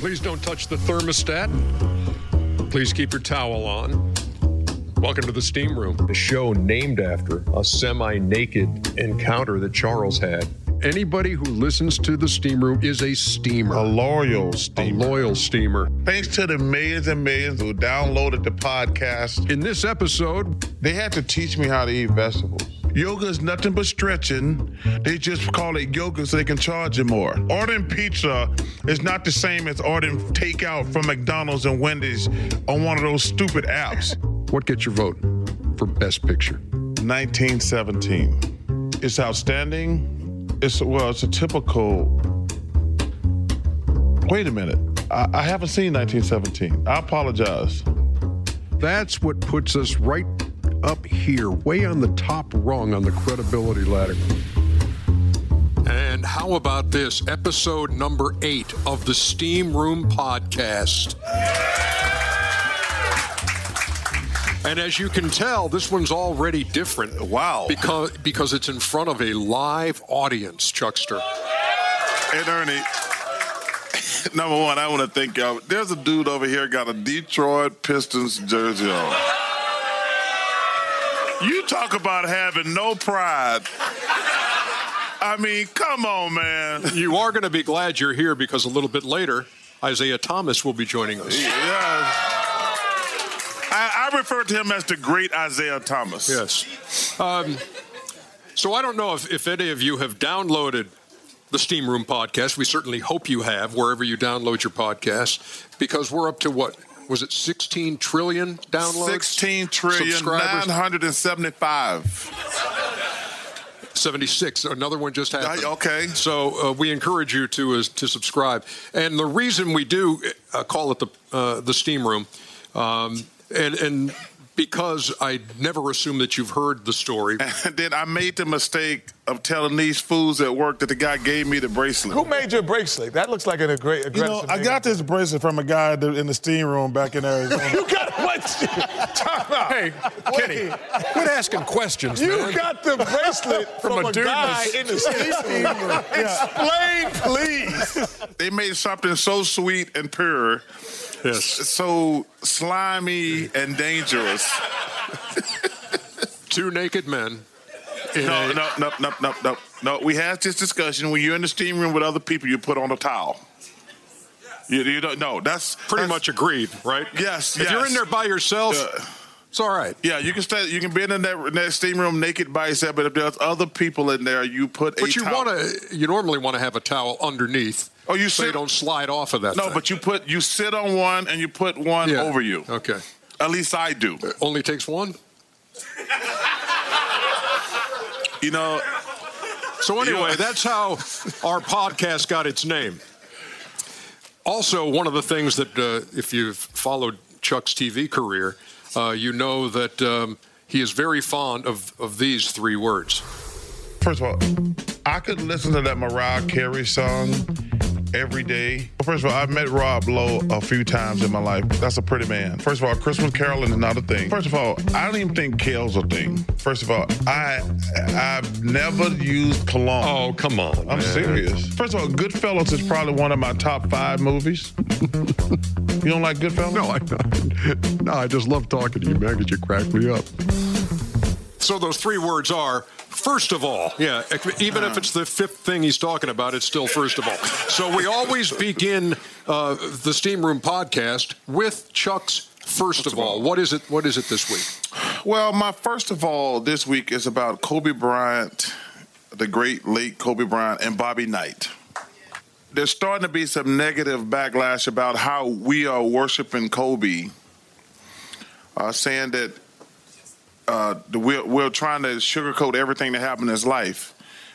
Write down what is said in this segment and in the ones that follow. Please don't touch the thermostat. Please keep your towel on. Welcome to the Steam Room, the show named after a semi-naked encounter that Charles had. Anybody who listens to the Steam Room is a steamer. A loyal steamer. A loyal steamer. Thanks to the millions and millions who downloaded the podcast. In this episode, they had to teach me how to eat vegetables. Yoga is nothing but stretching. They just call it yoga so they can charge you more. Ordering pizza is not the same as ordering takeout from McDonald's and Wendy's on one of those stupid apps. What gets your vote for Best Picture? 1917. It's outstanding. It's a typical... Wait a minute. I haven't seen 1917. I apologize. That's what puts us right up here, way on the top rung on the credibility ladder. And how about this? Episode number 8 of the Steam Room podcast. And as you can tell, this one's already different. Wow. Because it's in front of a live audience, Chuckster. And Ernie, number one, I want to thank y'all. There's a dude over here got a Detroit Pistons jersey on. You talk about having no pride. I mean, come on, man. You are going to be glad you're here because a little bit later, Isiah Thomas will be joining us. Yeah. I refer to him as the great Isiah Thomas. Yes. So I don't know if any of you have downloaded the Steam Room podcast. We certainly hope you have, wherever you download your podcast, because we're up to what? Was it 16 trillion downloads? 16,975,000,000. 76. Another one just happened. Okay. So we encourage you to subscribe. And the reason we do call it the Steam Room, and because I never assume that you've heard the story. And then I made the mistake of telling these fools at work that the guy gave me the bracelet. Who made your bracelet? That looks like an aggressive I got this bracelet from a guy in the Steam Room back in Arizona. You got what? Time out. Hey, Kenny, quit asking questions, man. You got the bracelet from a guy in the Steam Room. Yeah. Explain, please. They made something so sweet and pure. Yes. So slimy and dangerous. Two naked men. No. We had this discussion. When you're in the steam room with other people, you put on a towel. You don't. No, that's pretty much agreed, right? Yes. If you're in there by yourself, it's all right. Yeah, you can stay. You can be in that steam room naked by yourself, but if there's other people in there, you put a towel. But you normally want to have a towel underneath. Oh, you so you don't slide off of that. No, thing. But you sit on one and you put one over you. Okay. At least I do. It only takes one. You know. So anyway, that's how our podcast got its name. Also, one of the things that if you've followed Chuck's TV career, you know that he is very fond of these three words. First of all, I could listen to that Mariah Carey song every day. First of all, I've met Rob Lowe a few times in my life. That's a pretty man. First of all, Christmas caroling is not a thing. First of all, I don't even think kale's a thing. First of all, I've never used cologne. Oh, come on, I'm serious. First of all, Goodfellas is probably one of my top 5 movies. You don't like Goodfellas? No, I don't. No, I just love talking to you, man, because you crack me up. So those three words are, first of all, even if it's the 5th thing he's talking about, it's still first of all. So we always begin the Steam Room podcast with Chuck's first of all. What is it this week? Well, my first of all this week is about Kobe Bryant, the great late Kobe Bryant, and Bobby Knight. There's starting to be some negative backlash about how we are worshiping Kobe, saying that we're trying to sugarcoat everything that happened in his life.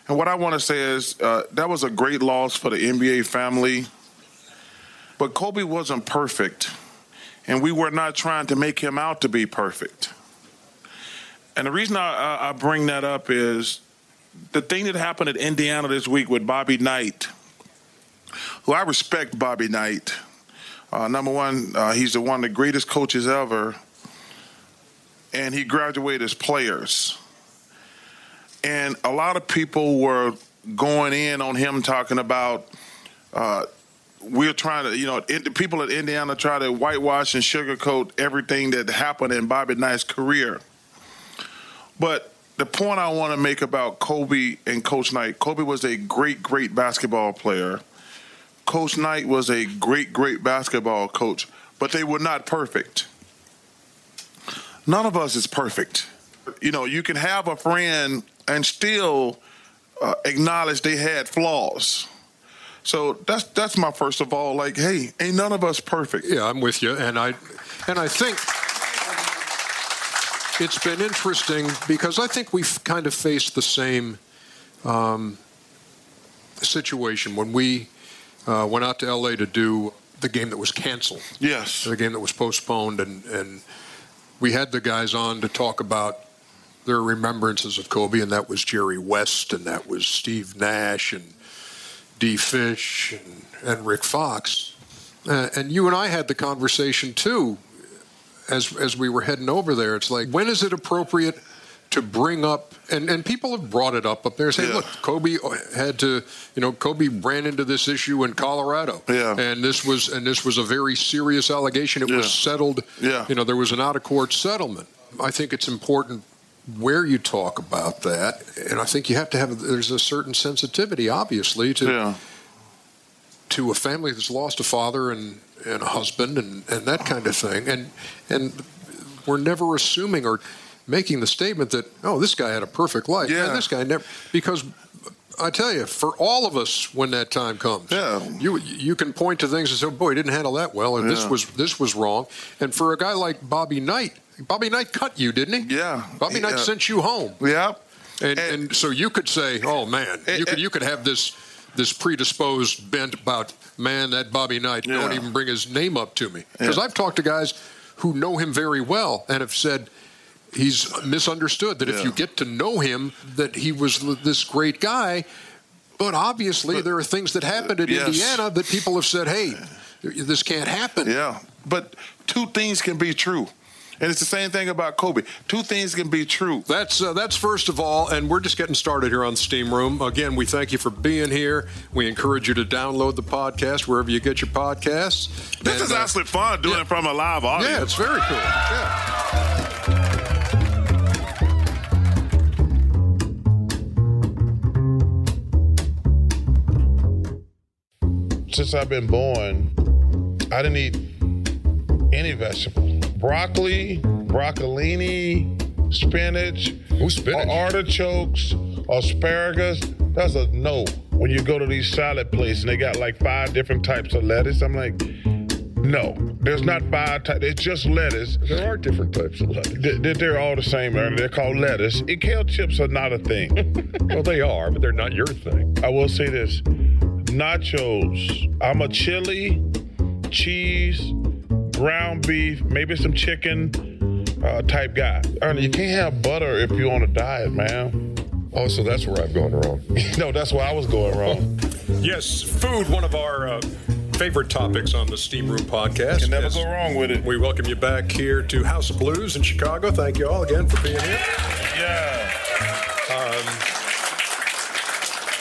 And what I want to say is that was a great loss for the NBA family. But Kobe wasn't perfect, and we were not trying to make him out to be perfect. And the reason I bring that up is the thing that happened at Indiana this week with Bobby Knight, who I respect Bobby Knight. Number one, he's one of the greatest coaches ever, and he graduated as players. And a lot of people were going in on him talking about we're trying to, you know, the people at Indiana try to whitewash and sugarcoat everything that happened in Bobby Knight's career. But the point I want to make about Kobe and Coach Knight, Kobe was a great, great basketball player. Coach Knight was a great, great basketball coach, but they were not perfect. None of us is perfect. You know, you can have a friend and still acknowledge they had flaws. So that's my first of all, like, hey, ain't none of us perfect. Yeah, I'm with you. And I think it's been interesting because I think we've kind of faced the same situation when we went out to L.A. to do the game that was canceled. Yes. The game that was postponed, and we had the guys on to talk about their remembrances of Kobe, and that was Jerry West, and that was Steve Nash, and D. Fish, and Rick Fox. And you and I had the conversation, too, as we were heading over there. It's like, when is it appropriate to bring up, and people have brought it up there, saying, look, Kobe had to, you know, Kobe ran into this issue in Colorado, and this was a very serious allegation. It was settled, you know, there was an out-of-court settlement. I think it's important where you talk about that, and I think you have to have, there's a certain sensitivity, obviously, to a family that's lost a father and a husband and that kind of thing, and we're never assuming or making the statement that, oh, this guy had a perfect life. Yeah. And this guy never, because I tell you, for all of us, when that time comes, you can point to things and say, oh, boy, he didn't handle that well, or this was wrong. And for a guy like Bobby Knight cut you, didn't he? Yeah. Bobby Knight sent you home. Yeah. And so you could say, oh, man, you could have this predisposed bent about, man, that Bobby Knight, don't even bring his name up to me. Because I've talked to guys who know him very well and have said, he's misunderstood, that if you get to know him, that he was this great guy. But obviously there are things that happened in Indiana that people have said, hey, this can't happen. Yeah, but two things can be true. And it's the same thing about Kobe. Two things can be true. That's first of all, and we're just getting started here on Steam Room. Again, we thank you for being here. We encourage you to download the podcast wherever you get your podcasts. This is actually fun doing it from a live audience. Yeah, it's very cool. Yeah. Since I've been born, I didn't eat any vegetables. Broccoli, broccolini, spinach. Ooh, spinach. Or artichokes, asparagus. That's a no. When you go to these salad places and they got like 5 different types of lettuce, I'm like, no, there's not 5 types. It's just lettuce. There are different types of lettuce. They're all the same. They're called lettuce. And kale chips are not a thing. Well, they are, but they're not your thing. I will say this. Nachos. I'm a chili, cheese, ground beef, maybe some chicken type guy. Ernie, you can't have butter if you're on a diet, man. Oh, so that's where I've gone wrong. No, that's where I was going wrong. Yes, food, one of our favorite topics on the Steam Room podcast. You can never go wrong with it. We welcome you back here to House of Blues in Chicago. Thank you all again for being here.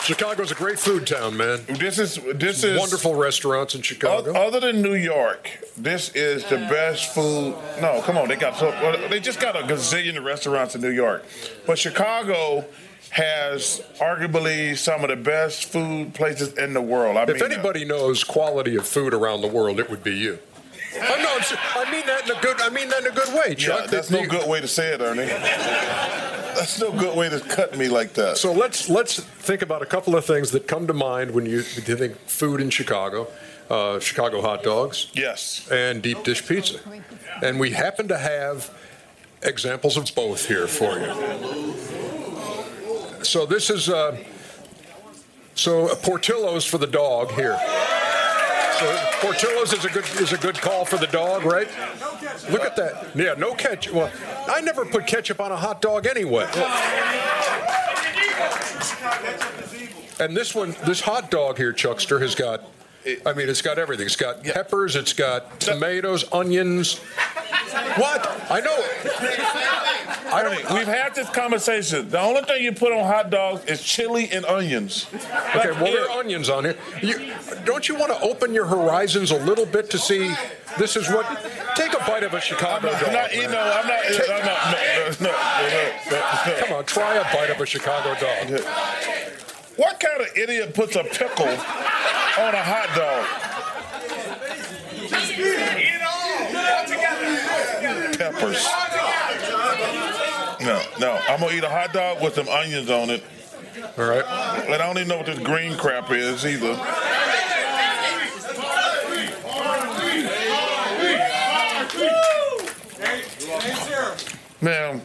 Chicago's a great food town, man. This is wonderful restaurants in Chicago. Other than New York, this is the best food. No, come on, they just got a gazillion restaurants in New York, but Chicago has arguably some of the best food places in the world. I mean, if anybody knows quality of food around the world, it would be you. Oh, no, I mean that in a good. I mean that in a good way, Chuck. Yeah, that's no good way to say it, Ernie. That's no good way to cut me like that. So let's think about a couple of things that come to mind when you think food in Chicago. Chicago hot dogs, yes, and deep dish pizza, and we happen to have examples of both here for you. So this is So Portillo's for the dog here. So Portillo's is a good call for the dog, right? Look at that. Yeah, no ketchup. Well, I never put ketchup on a hot dog anyway. And this one, this hot dog here, Chuckster, has got, I mean, it's got everything. It's got peppers, it's got tomatoes, onions. What? I know. I don't. We've had this conversation. The only thing you put on hot dogs is chili and onions. Okay, well, there are onions on here. Don't you want to open your horizons a little bit to see this is what? Take a bite of a Chicago dog. No. Come on, try a bite of a Chicago dog. What kind of idiot puts a pickle on a hot dog? Just eat it all together. Peppers. No. I'm gonna eat a hot dog with some onions on it. All right. And I don't even know what this green crap is either. Man,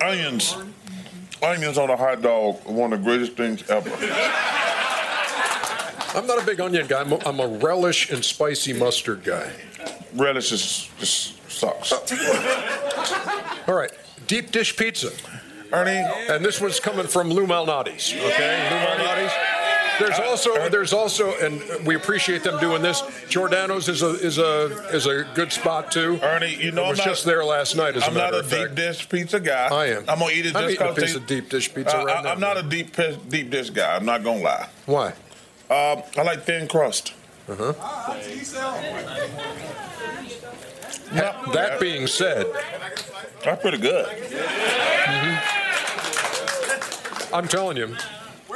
onions on a hot dog are one of the greatest things ever. I'm not a big onion guy. I'm a relish and spicy mustard guy. Relish just sucks. All right, deep dish pizza. Ernie. And this one's coming from Lou Malnati's. Okay, Lou Malnati's. There's also, and we appreciate them doing this. Giordano's is a good spot too. Ernie, you know, I was just there last night. I'm not a deep dish pizza guy. I am. I'm gonna eat it just because it's a deep dish pizza. Right now. I'm not a deep dish guy. I'm not gonna lie. Why? I like thin crust. Uh huh. That being said, that's pretty good. Mm-hmm. I'm telling you.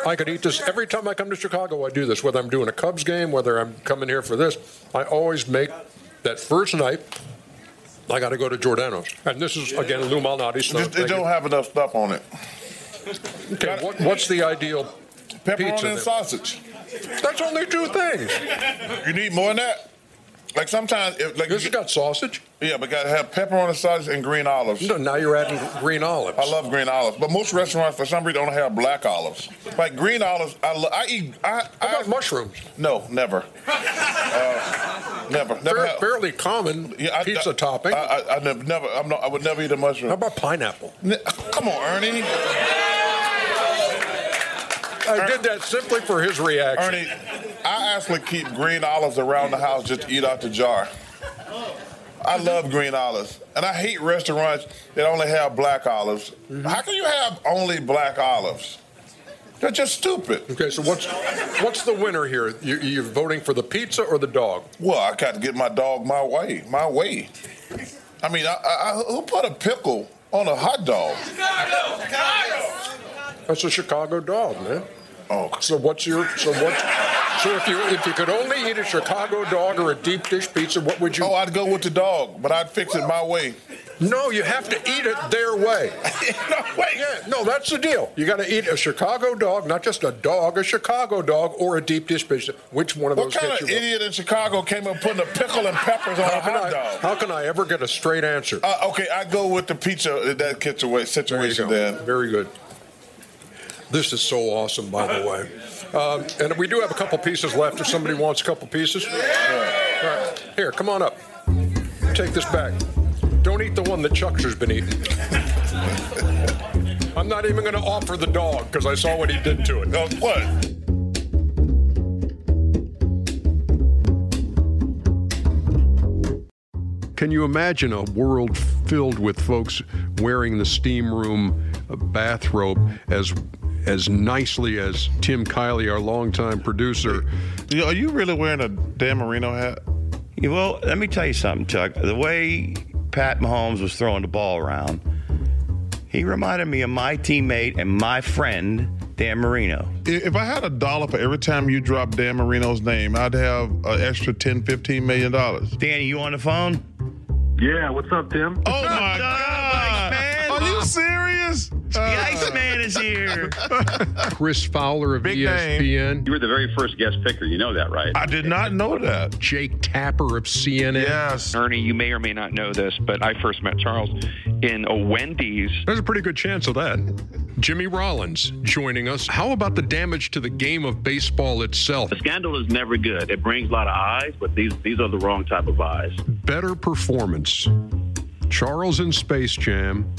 I could eat this every time I come to Chicago. I do this, whether I'm doing a Cubs game, whether I'm coming here for this. I always make that first night. I got to go to Giordano's, and this is again Lou Malnati's. They don't have enough stuff on it. Okay, what's the ideal pizza? Pepperoni and sausage. That's only two things. You need more than that. Like sometimes, this has got sausage. Yeah, but gotta have pepperoni sausage and green olives. No, now you're adding green olives. I love green olives, but most restaurants for some reason don't have black olives. Like green olives, I eat. How about mushrooms? No, never. Never. Fairly common pizza topping. I never. I would never eat a mushroom. How about pineapple? Come on, Ernie. I did that simply for his reaction. Ernie, I actually keep green olives around the house just to eat out the jar. I love green olives. And I hate restaurants that only have black olives. Mm-hmm. How can you have only black olives? They're just stupid. Okay, so what's the winner here? You're voting for the pizza or the dog? Well, I got to get my dog my way. I mean, who put a pickle on a hot dog? Chicago! That's a Chicago dog, man. Oh. So if you could only eat a Chicago dog or a deep dish pizza, what would you? Oh, I'd go with the dog, but I'd fix it my way. No, you have to eat it their way. No way. Yeah, no, that's the deal. You got to eat a Chicago dog, not just a dog, a Chicago dog or a deep dish pizza. Which one of those? What kind of idiot in Chicago came up putting a pickle and peppers on a hot dog? How can I ever get a straight answer? Okay, I go with the pizza. That gets away situation. Then very good. This is so awesome, by the way. And we do have a couple pieces left if somebody wants a couple pieces. All right. Here, come on up. Take this back. Don't eat the one that Chuckster's been eating. I'm not even going to offer the dog because I saw what he did to it. What? Can you imagine a world filled with folks wearing the Steam Room bathrobe as nicely as Tim Kiley, our longtime producer? Are you really wearing a Dan Marino hat? Well, let me tell you something, Chuck. The way Pat Mahomes was throwing the ball around, he reminded me of my teammate and my friend, Dan Marino. If I had $1 for every time you dropped Dan Marino's name, I'd have an extra $10, $15 million. Danny, you on the phone? Yeah, what's up, Tim? Oh, my God. Are you serious? The Iceman is here. Chris Fowler of Big ESPN. Name. You were the very first guest picker. You know that, right? I did not know that. Jake Tapper of CNN. Yes. Ernie, you may or may not know this, but I first met Charles in a Wendy's. There's a pretty good chance of that. Jimmy Rollins joining us. How about the damage to the game of baseball itself? The scandal is never good. It brings a lot of eyes, but these are the wrong type of eyes. Better performance. Charles in Space Jam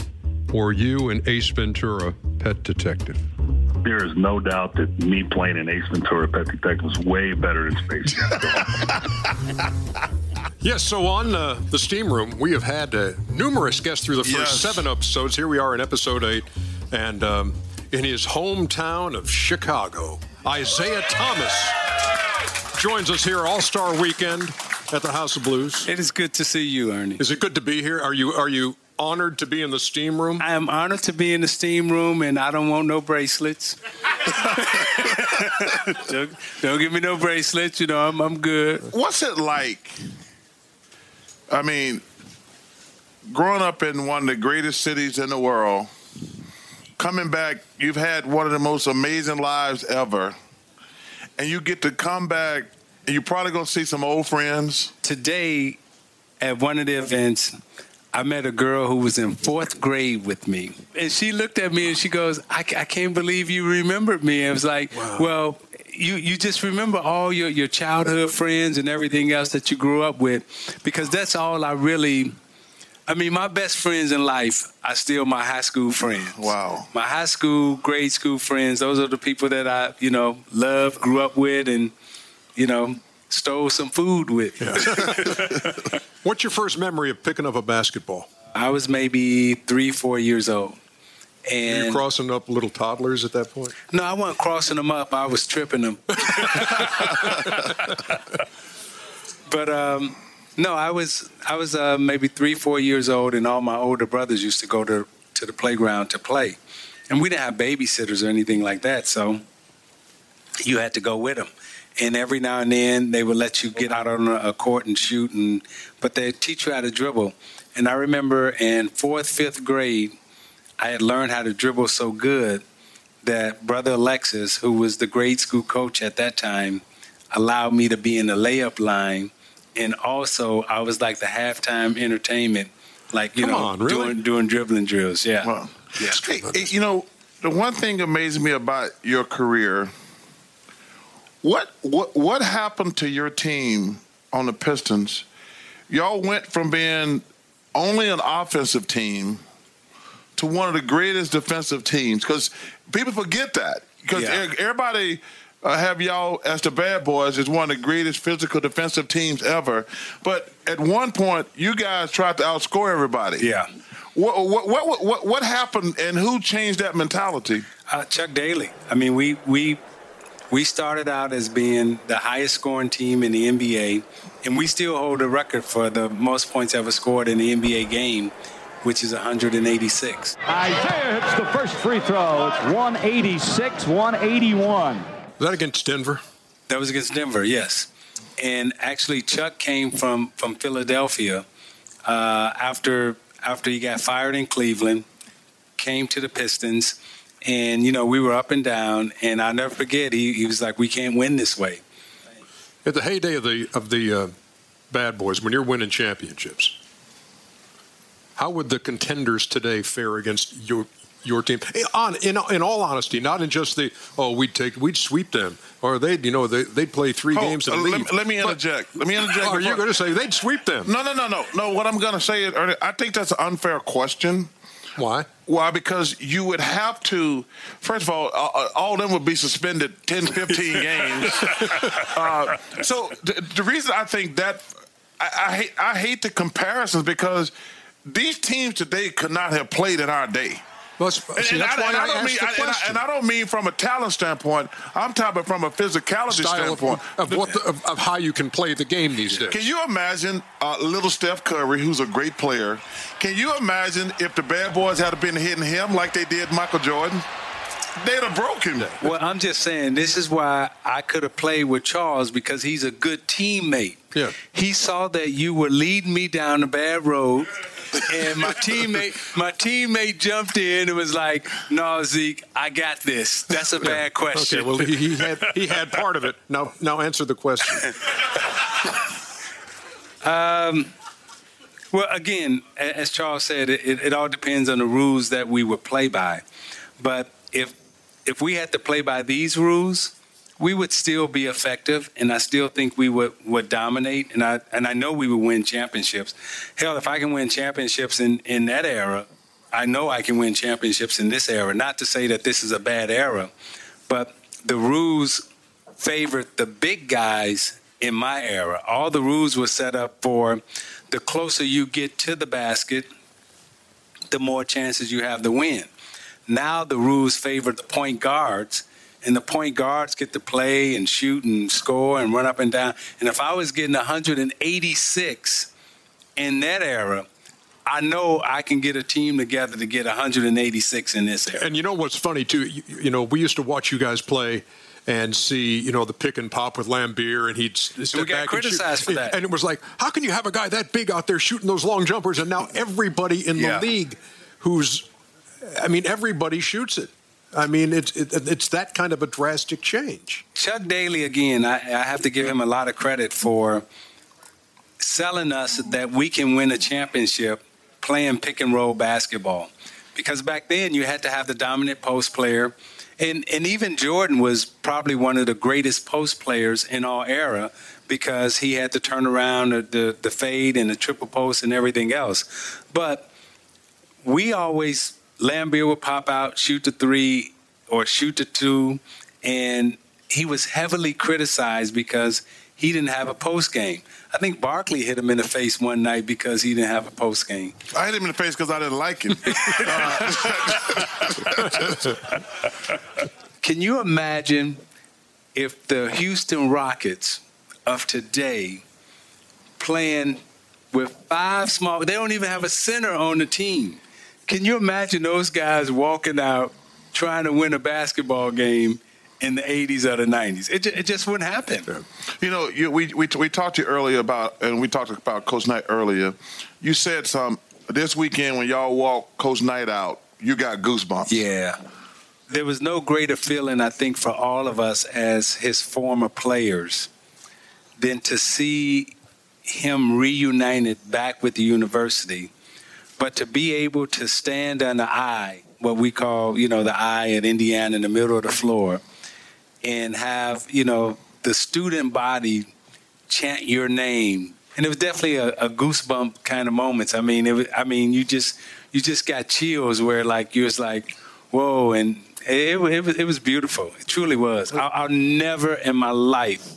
or you in Ace Ventura, Pet Detective? There is no doubt that me playing in Ace Ventura, Pet Detective is way better than Space Jam. Yes, so on the Steam Room, we have had numerous guests through the first seven episodes. Here we are in episode 8, and in his hometown of Chicago, Isiah Thomas joins us here All-Star Weekend at the House of Blues. It is good to see you, Ernie. Is it good to be here? Are you honored to be in the Steam Room? I am honored to be in the Steam Room, and I don't want no bracelets. Don't give me no bracelets. You know, I'm good. What's it like? I mean, growing up in one of the greatest cities in the world, coming back, you've had one of the most amazing lives ever, and you get to come back, and you're probably going to see some old friends. Today, at one of the events, I met a girl who was in 4th grade with me. And she looked at me and she goes, I can't believe you remembered me. And I was like, wow. Well, you just remember all your childhood friends and everything else that you grew up with, because that's all my best friends in life are still my high school friends. Wow. My high school, grade school friends, those are the people that I, loved, grew up with, and, stole some food with. Yeah. What's your first memory of picking up a basketball? I was maybe 3-4 years old. And were you crossing up little toddlers at that point? No, I wasn't crossing them up. I was tripping them. But no, I was maybe 3-4 years old, and all my older brothers used to go to the playground to play. And we didn't have babysitters or anything like that, so you had to go with them. And every now and then, they would let you get out on a court and shoot, but they teach you how to dribble. And I remember in 4th, 5th grade, I had learned how to dribble so good that Brother Alexis, who was the grade school coach at that time, allowed me to be in the layup line. And also, I was like the halftime entertainment, doing dribbling drills. Yeah. Wow. Yeah. Hey, the one thing amazed me about your career. What happened to your team on the Pistons? Y'all went from being only an offensive team to one of the greatest defensive teams, because people forget that. Because everybody have y'all as the Bad Boys as one of the greatest physical defensive teams ever. But at one point, you guys tried to outscore everybody. Yeah. What happened, and who changed that mentality? Chuck Daly. I mean, we started out as being the highest scoring team in the NBA, and we still hold the record for the most points ever scored in the NBA game, which is 186. Isiah hits the first free throw. It's 186, 181. Was that against Denver? That was against Denver, yes. And actually, Chuck came from Philadelphia after he got fired in Cleveland, came to the Pistons. And, we were up and down, and I'll never forget, he was like, we can't win this way. At the heyday of the Bad Boys, when you're winning championships, how would the contenders today fare against your team? In all honesty, not in just we'd sweep them, or they'd play three games and leave. Let me interject. Are you going to say they'd sweep them? No, what I'm going to say is, Ernie, I think that's an unfair question. Why? Why? Because you would have to, first of all of them would be suspended 10, 15 games. So the reason I think that, I hate the comparisons, because these teams today could not have played in our day. And I don't mean from a talent standpoint. I'm talking from a physicality standpoint. Of how you can play the game these days. Can you imagine little Steph Curry, who's a great player, can you imagine if the Bad Boys had been hitting him like they did Michael Jordan? They'd have broken him. Well, I'm just saying, this is why I could have played with Charles, because he's a good teammate. Yeah. He saw that you were leading me down the bad road. And my teammate jumped in and was like, "No, Zeke, I got this. That's a bad question." Okay, well, he had part of it. Now answer the question. Well, again, as Charles said, it all depends on the rules that we would play by. But if we had to play by these rules, we would still be effective, and I still think we would dominate, and I know we would win championships. Hell, if I can win championships in that era, I know I can win championships in this era. Not to say that this is a bad era, but the rules favored the big guys in my era. All the rules were set up for the closer you get to the basket, the more chances you have to win. Now the rules favor the point guards, and the point guards get to play and shoot and score and run up and down. And if I was getting 186 in that era, I know I can get a team together to get 186 in this era. And you know what's funny, too? You know, we used to watch you guys play and see, you know, the pick and pop with Lambeer, and he'd step back and shoot. We got criticized for that. And it was like, how can you have a guy that big out there shooting those long jumpers? And now everybody in the league everybody shoots it. I mean, it's that kind of a drastic change. Chuck Daly, again, I have to give him a lot of credit for selling us that we can win a championship playing pick-and-roll basketball. Because back then, you had to have the dominant post player. And even Jordan was probably one of the greatest post players in all era because he had to turn around the fade and the triple post and everything else. But we always... Lambeer would pop out, shoot the three or shoot the two, and he was heavily criticized because he didn't have a post game. I think Barkley hit him in the face one night because he didn't have a post game. I hit him in the face because I didn't like him. Can you imagine if the Houston Rockets of today playing with five small, they don't even have a center on the team. Can you imagine those guys walking out trying to win a basketball game in the 80s or the 90s? It just wouldn't happen. You know, we talked to you earlier about, and we talked about Coach Knight earlier. You said this weekend when y'all walked Coach Knight out, you got goosebumps. Yeah. There was no greater feeling, I think, for all of us as his former players than to see him reunited back with the university. But to be able to stand on the eye, what we call, you know, the eye at Indiana in the middle of the floor, and have, you know, the student body chant your name. And it was definitely a goosebump kind of moments. I mean, you just got chills where, like, you was like, whoa. And it was beautiful. It truly was. I'll never in my life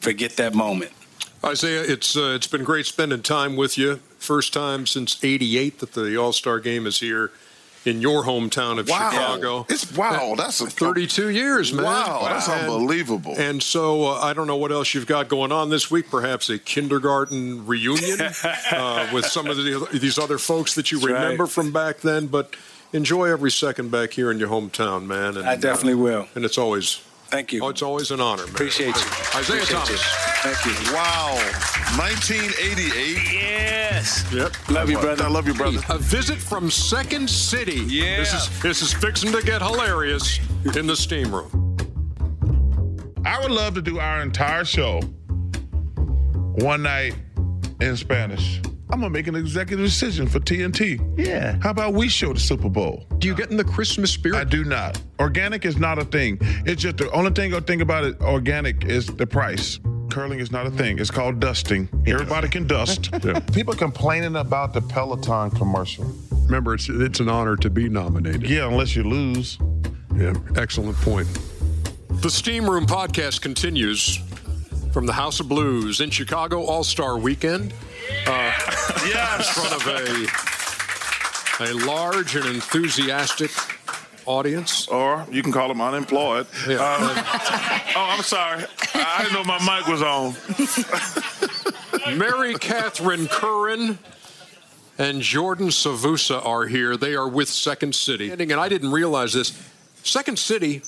forget that moment. Isiah, it's been great spending time with you. First time since '88 that the All-Star Game is here in your hometown of Chicago. It's wow. That's 32 years, man. Wow, that's unbelievable. And so I don't know what else you've got going on this week. Perhaps a kindergarten reunion with some of these other folks that you remember from back then. But enjoy every second back here in your hometown, man. And I definitely will. And it's always... Thank you. Oh, it's always an honor, man. Appreciate you. Isiah Thomas. You. Thank you. Wow. 1988. Yes. Yep. Love you, brother. I love you, brother. A visit from Second City. Yeah. This is fixing to get hilarious in the Steam Room. I would love to do our entire show one night in Spanish. I'm going to make an executive decision for TNT. Yeah. How about we show the Super Bowl? Do you get in the Christmas spirit? I do not. Organic is not a thing. It's just the only thing I think about it, organic, is the price. Curling is not a thing. It's called dusting. Everybody can dust. Yeah. People complaining about the Peloton commercial. Remember, it's an honor to be nominated. Yeah, unless you lose. Yeah, excellent point. The Steam Room podcast continues from the House of Blues in Chicago All-Star Weekend. In front of a large and enthusiastic audience. Or you can call them unemployed. Yeah. I'm sorry. I didn't know my mic was on. Mary Catherine Curran and Jordan Savusa are here. They are with Second City. And I didn't realize this. Second City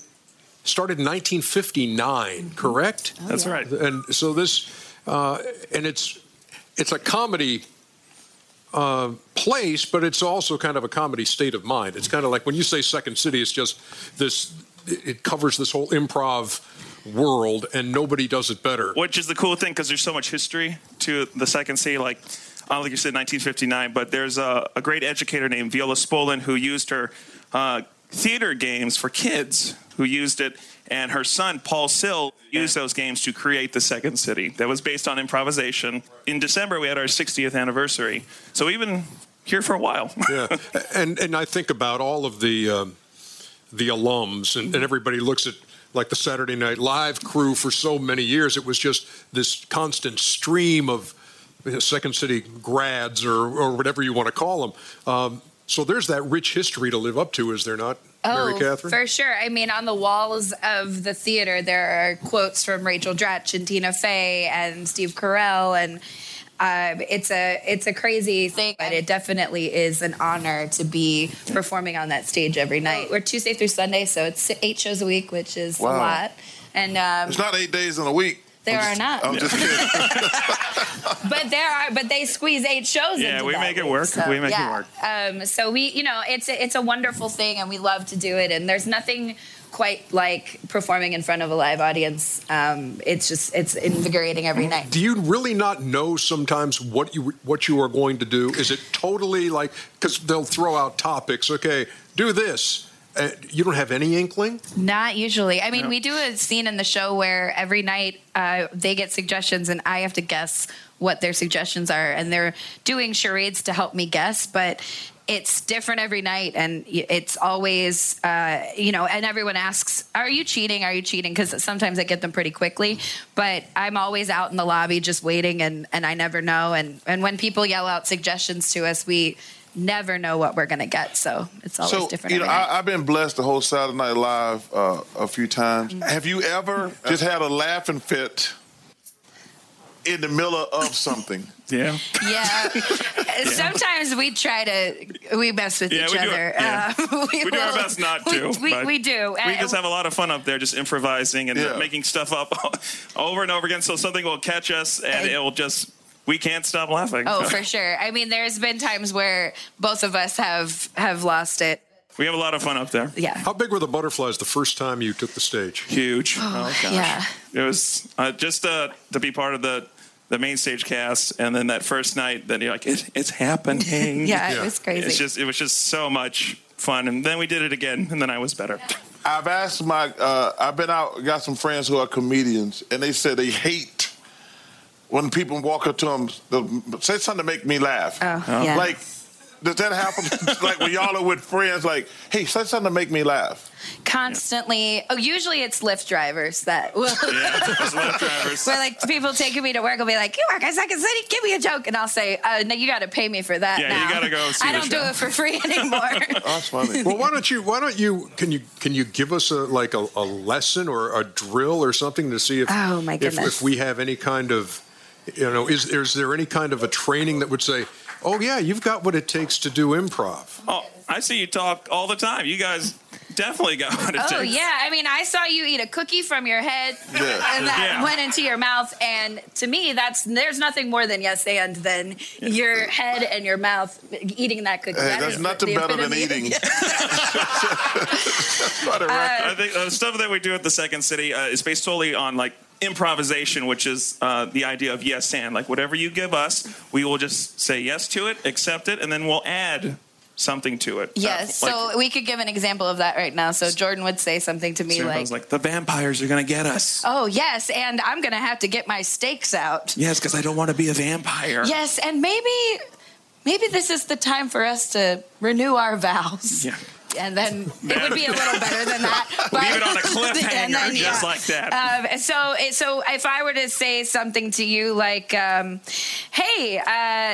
started in 1959, correct? Oh, that's right. And so this, and it's a comedy place, but it's also kind of a comedy state of mind. It's kind of like when you say Second City, it's just this, it covers this whole improv world, and nobody does it better. Which is the cool thing, because there's so much history to the Second City, like... I don't think you said 1959, but there's a great educator named Viola Spolin who used her theater games for kids who used it, and her son, Paul Sill, used those games to create the Second City that was based on improvisation. In December, we had our 60th anniversary, so we've been here for a while. Yeah, and I think about all of the alums, and everybody looks at, like, the Saturday Night Live crew for so many years. It was just this constant stream of Second City grads or whatever you want to call them. So there's that rich history to live up to, is there not, Mary Catherine? For sure. I mean, on the walls of the theater, there are quotes from Rachel Dratch and Tina Fey and Steve Carell, and it's a crazy thing, but it definitely is an honor to be performing on that stage every night. We're Tuesday through Sunday, so it's 8 shows a week, which is a lot. And it's not 8 days in a week. I'm just kidding. But they squeeze 8 shows into that. Yeah, we make it work. So, we make it work. So we, you know, it's a wonderful thing, and we love to do it. And there's nothing quite like performing in front of a live audience. It's invigorating every night. Do you really not know sometimes what you are going to do? Is it totally like, because they'll throw out topics? Okay, do this. You don't have any inkling? Not usually. I mean, we do a scene in the show where every night they get suggestions, and I have to guess what their suggestions are. And they're doing charades to help me guess, but it's different every night. And it's always, and everyone asks, are you cheating? Are you cheating? Because sometimes I get them pretty quickly. But I'm always out in the lobby just waiting, and I never know. And when people yell out suggestions to us, we never know what we're going to get, so it's always different. You know, I've been blessed to host Saturday Night Live a few times. Mm-hmm. Have you ever just had a laughing fit in the middle of something? Yeah. Yeah. Sometimes we mess with each other. We do our best not to. We do. We just have a lot of fun up there just improvising and making stuff up over and over again, so something will catch us and it will just... We can't stop laughing. Oh, for sure. I mean, there's been times where both of us have lost it. We have a lot of fun up there. Yeah. How big were the butterflies the first time you took the stage? Huge. Oh gosh. Yeah. It was just to be part of the main stage cast, and then that first night, then you're like, it's happening. It was crazy. It was just so much fun, and then we did it again, and then I was better. I've asked my, I've been out, got some friends who are comedians, and they said they hate when people walk up to them, say something to make me laugh. Like, does that happen? Like, when y'all are with friends, like, hey, say something to make me laugh. Constantly. Oh, usually it's Lyft drivers that will. It's Lyft drivers. Where, like, people taking me to work will be like, you work at Second City, give me a joke. And I'll say, no, you got to pay me for that now. You got to go see I don't do it for free anymore. Oh, that's funny. Well, why don't you, can you give us a lesson or a drill or something to see if, if we have any kind of, is there any kind of a training that would say, oh, yeah, you've got what it takes to do improv? Oh, I see you talk all the time. You guys definitely got what it takes. Oh, yeah. I mean, I saw you eat a cookie from your head and that went into your mouth. And to me, there's nothing more than yes and than your head and your mouth eating that cookie. Hey, that's nothing better than eating. I think the stuff that we do at the Second City is based solely on, like, improvisation, which is the idea of yes and. Like, whatever you give us, we will just say yes to it, accept it, and then we'll add something to it. Yes, so we could give an example of that right now. So Jordan would say something to me like... I was like, the vampires are going to get us. Oh, yes, and I'm going to have to get my stakes out. Yes, because I don't want to be a vampire. Yes, and maybe this is the time for us to renew our vows. Yeah. And then it would be a little better than that. But leave it on a cliffhanger just like that. So if I were to say something to you like, hey,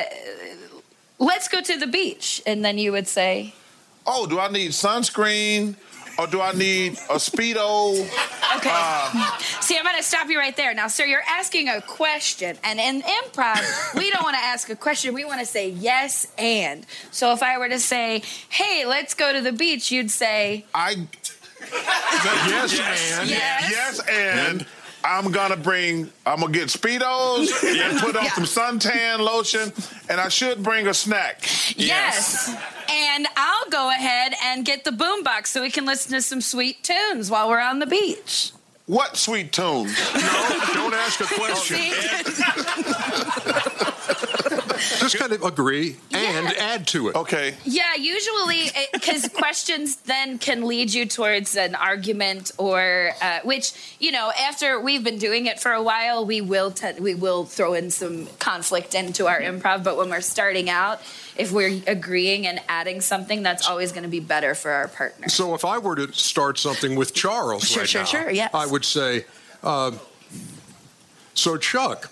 let's go to the beach. And then you would say, oh, do I need sunscreen? Or do I need a Speedo? Okay. See, I'm going to stop you right there. Now, sir, you're asking a question. And in improv, we don't want to ask a question. We want to say yes and. So if I were to say, hey, let's go to the beach, you'd say... Yes and. Yes and. I'm gonna get Speedos and put on some suntan lotion, and I should bring a snack. Yes. And I'll go ahead and get the boombox so we can listen to some sweet tunes while we're on the beach. What sweet tunes? No, don't ask a question. Just kind of agree and add to it. Okay. Yeah, usually, because questions then can lead you towards an argument or, which, you know, after we've been doing it for a while, we will throw in some conflict into our improv. But when we're starting out, if we're agreeing and adding something, that's always going to be better for our partner. So if I were to start something with Charles right now, I would say, so Chuck,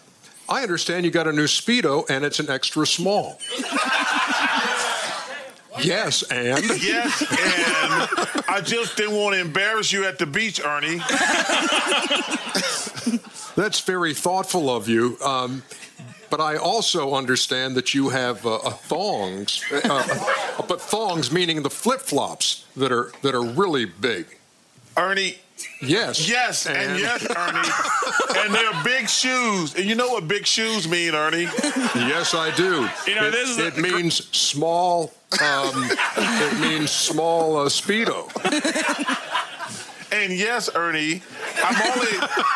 I understand you got a new Speedo, and it's an extra small. Yes, and? Yes, and I just didn't want to embarrass you at the beach, Ernie. That's very thoughtful of you, but I also understand that you have thongs, but thongs meaning the flip-flops that are really big. Ernie. Yes. Yes, and yes, Ernie. And they're big shoes. And you know what big shoes mean, Ernie? Yes, I do. You know, it means small Speedo. And yes, Ernie, I'm only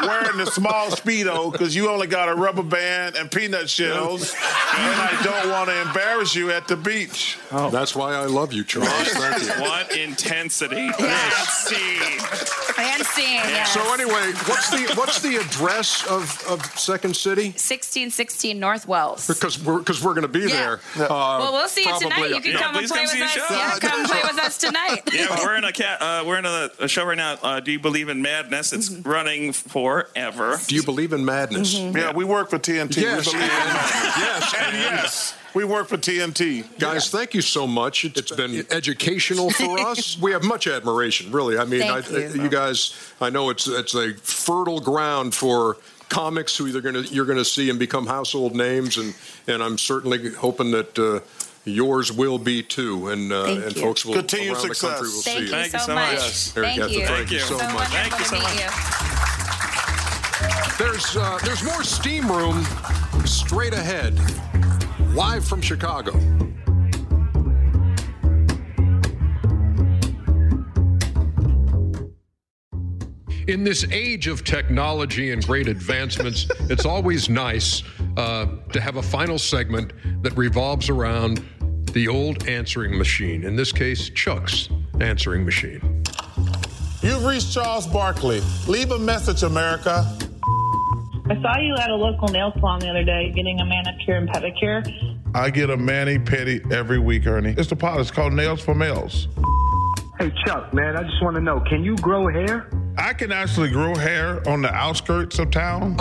wearing the small Speedo because you only got a rubber band and peanut shells, and I don't want to embarrass you at the beach. Oh. That's why I love you, Charles. Thank you. What intensity. Yes. And scene. Yes. So anyway, what's the address of Second City? 1616 North Wells. Because we're going to be there. Yeah. Well, we'll see you tonight. You can come and play with us. Yeah, come play with us tonight. Yeah, we're in a show right now. Do you believe in madness? It's running forever. Do you believe in madness? Mm-hmm. Yeah, we work for TNT. Yes, we believe in madness. Yes, and yes. We work for TNT. Guys, thank you so much. It's been educational for us. We have much admiration, really. I mean, you guys, I know it's a fertile ground for comics who you're going to see and become household names, and I'm certainly hoping that yours will be too, and folks will continue around success. The country will see you. Thank you so much. Thank you so much. Thank you so much. There's more Steam Room straight ahead. Live from Chicago. In this age of technology and great advancements, it's always nice to have a final segment that revolves around the old answering machine. In this case, Chuck's answering machine. You've reached Charles Barkley. Leave a message, America. I saw you at a local nail salon the other day getting a manicure and pedicure. I get a mani-pedi every week, Ernie. It's the pot. It's called Nails for Males. Hey, Chuck, man, I just want to know, can you grow hair? I can actually grow hair on the outskirts of town.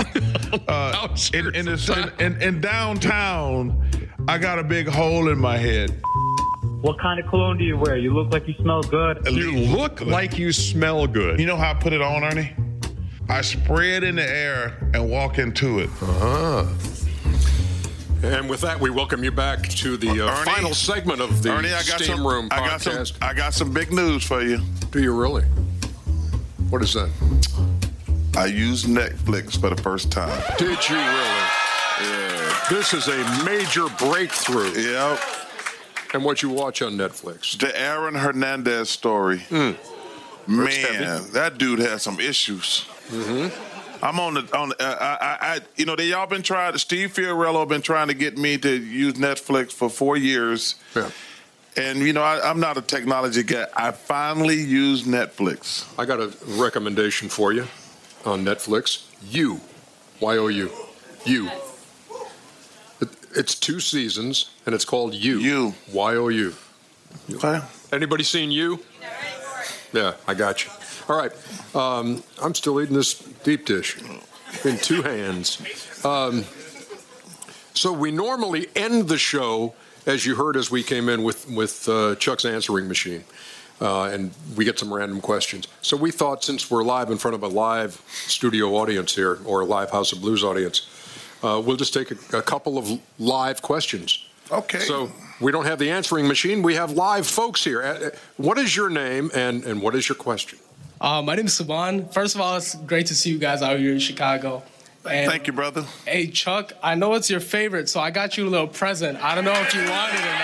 In downtown, I got a big hole in my head. What kind of cologne do you wear? You look like you smell good. You look like you smell good. You know how I put it on, Ernie? I spray it in the air and walk into it. Uh-huh. And with that, we welcome you back to the Ernie, final segment of the Steam Room podcast. I got some big news for you. Do you really? What is that? I used Netflix for the first time. Did you really? Yeah. This is a major breakthrough. Yep. And what you watch on Netflix? The Aaron Hernandez story. Mm. Man, that dude has some issues. Mm-hmm. I'm they y'all been trying. Steve Fiorello been trying to get me to use Netflix for 4 years. Yeah. And you know, I'm not a technology guy. I finally used Netflix. I got a recommendation for you on Netflix. You, Y-O-U, you. It's 2 seasons, and it's called You. You. Y-O-U. Okay. Anybody seen You? Yeah, I got you. All right, I'm still eating this deep dish in 2 hands. So we normally end the show, as you heard as we came in, with Chuck's answering machine, and we get some random questions. So we thought, since we're live in front of a live studio audience here, or a live House of Blues audience, we'll just take a couple of live questions. Okay. So we don't have the answering machine. We have live folks here. What is your name, and what is your question? My name is Saban. First of all, it's great to see you guys out here in Chicago. And thank you, brother. Hey, Chuck, I know it's your favorite, so I got you a little present. I don't know if you want it or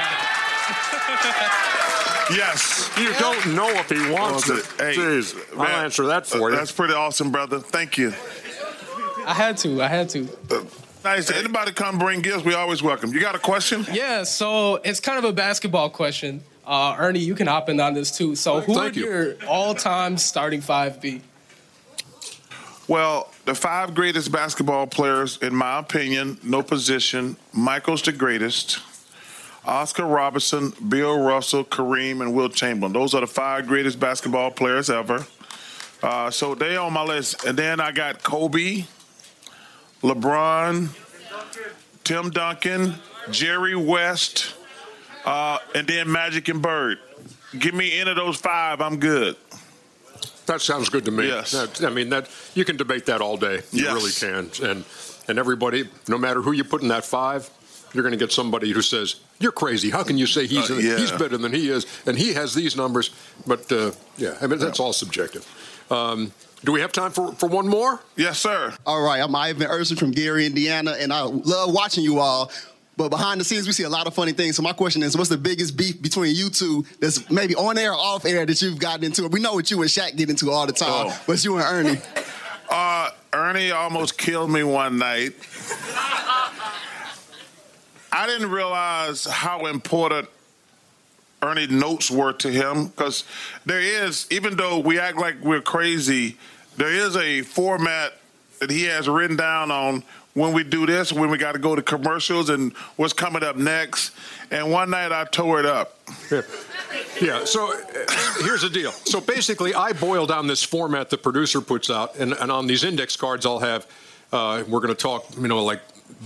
not. Yes. You don't know if he wants it. Hey, jeez, I'll answer that for you. That's pretty awesome, brother. Thank you. I had to. Nice. Anybody come bring gifts, we always welcome. You got a question? Yeah, so it's kind of a basketball question. Ernie, you can hop in on this too. So who would your all-time starting five be? Well, the five greatest basketball players, in my opinion, no position. Michael's the greatest. Oscar Robertson, Bill Russell, Kareem, and Will Chamberlain. Those are the five greatest basketball players ever. So they on my list. And then I got Kobe, LeBron, Tim Duncan, Jerry West, and then Magic and Bird. Give me any of those five, I'm good. That sounds good to me. Yes. I mean, you can debate that all day. You really can. And everybody, no matter who you put in that five, you're going to get somebody who says, you're crazy. How can you say he's better than he is, and he has these numbers? But, that's all subjective. Do we have time for one more? Yes, sir. All right, I'm Ivan Erson from Gary, Indiana, and I love watching you all. But behind the scenes, we see a lot of funny things. So my question is, what's the biggest beef between you two that's maybe on air or off air that you've gotten into? We know what you and Shaq get into all the time, but you and Ernie. Ernie almost killed me one night. I didn't realize how important Ernie notes were to him, because there is, even though we act like we're crazy, there is a format that he has written down on when we do this, when we got to go to commercials and what's coming up next. And one night I tore it up. Yeah, so here's the deal. So basically I boil down this format the producer puts out, and on these index cards I'll have, we're going to talk, like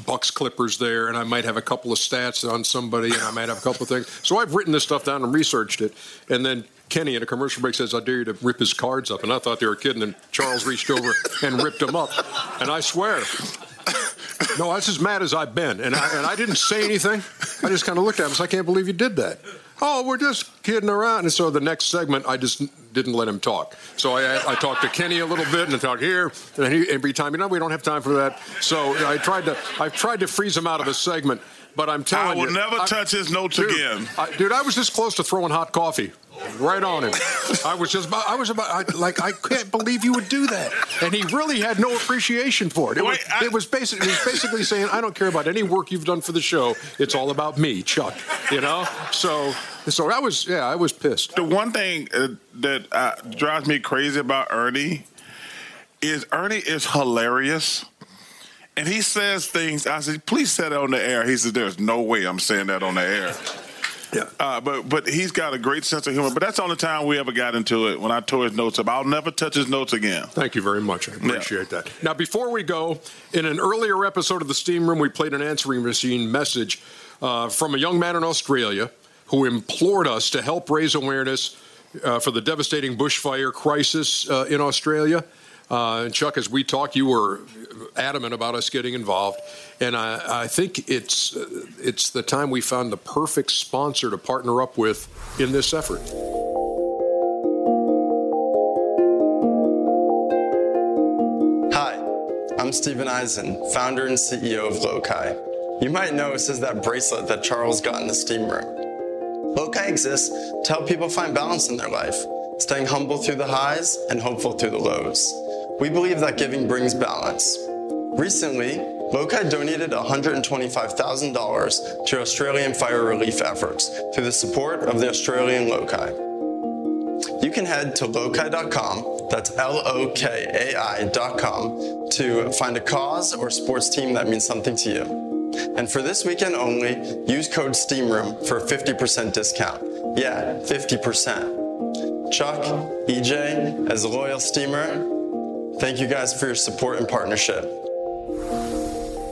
Bucks Clippers there, and I might have a couple of stats on somebody, and I might have a couple of things. So I've written this stuff down and researched it, and then Kenny in a commercial break says, I dare you to rip his cards up, and I thought they were kidding, and Charles reached over and ripped them up, and I swear, no, that's as mad as I've been, and I didn't say anything. I just kind of looked at him and said, I can't believe you did that. Oh, we're just kidding around. And so the next segment, I just didn't let him talk. So I talked to Kenny a little bit, and I talked here, and every time, we don't have time for that. So I've tried to freeze him out of a segment, but I'm telling you. I will never touch his notes again. Dude, I was this close to throwing hot coffee right on him. I can't believe you would do that. And he really had no appreciation for it. It was basically saying, I don't care about any work you've done for the show. It's all about me, Chuck, So I was pissed. The one thing that drives me crazy about Ernie is hilarious. And he says things, I said, please say that on the air. He says, there's no way I'm saying that on the air. Yeah. But he's got a great sense of humor. But that's the only time we ever got into it, when I tore his notes up. I'll never touch his notes again. Thank you very much. I appreciate that. Now, before we go, in an earlier episode of The Steam Room, we played an answering machine message from a young man in Australia who implored us to help raise awareness for the devastating bushfire crisis in Australia. And Chuck, as we talked, you were adamant about us getting involved, and I think it's the time we found the perfect sponsor to partner up with in this effort. Hi, I'm Stephen Eisen, founder and CEO of Lokai. You might know us as that bracelet that Charles got in the steam room. Lokai exists to help people find balance in their life, staying humble through the highs and hopeful through the lows. We believe that giving brings balance. Recently, Lokai donated $125,000 to Australian fire relief efforts through the support of the Australian Lokai. You can head to lokai.com, that's Lokai.com, to find a cause or sports team that means something to you. And for this weekend only, use code STEAMROOM for a 50% discount. Yeah, 50%. Chuck, EJ, as a loyal steamer, thank you guys for your support and partnership.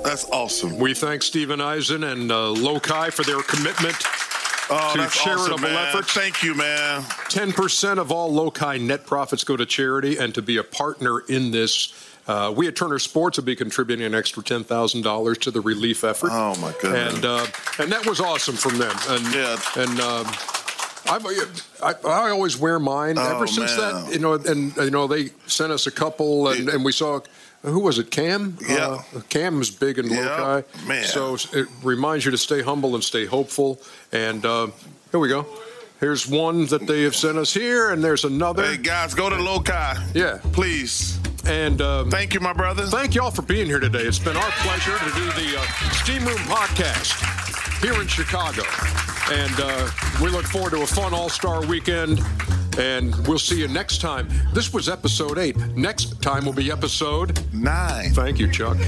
That's awesome. We thank Stephen Eisen and Lokai for their commitment to charitable efforts. Thank you, man. 10% of all Lokai net profits go to charity, and to be a partner in this, we at Turner Sports will be contributing an extra $10,000 to the relief effort. Oh, my goodness. And that was awesome from them. And I always wear mine. Oh, ever since man. That, you know, and you know, they sent us a couple, and we saw. Who was it? Cam? Yeah. Cam was big in Lokai. Yeah, man. So it reminds you to stay humble and stay hopeful. And here we go. Here's one that they have sent us here, and there's another. Hey, guys, go to Lokai. Yeah. Please. And thank you, my brother. Thank you all for being here today. It's been our pleasure to do the Steam Room podcast here in Chicago. And we look forward to a fun All-Star Weekend. And we'll see you next time. This was episode 8. Next time will be episode 9. Thank you, Chuck.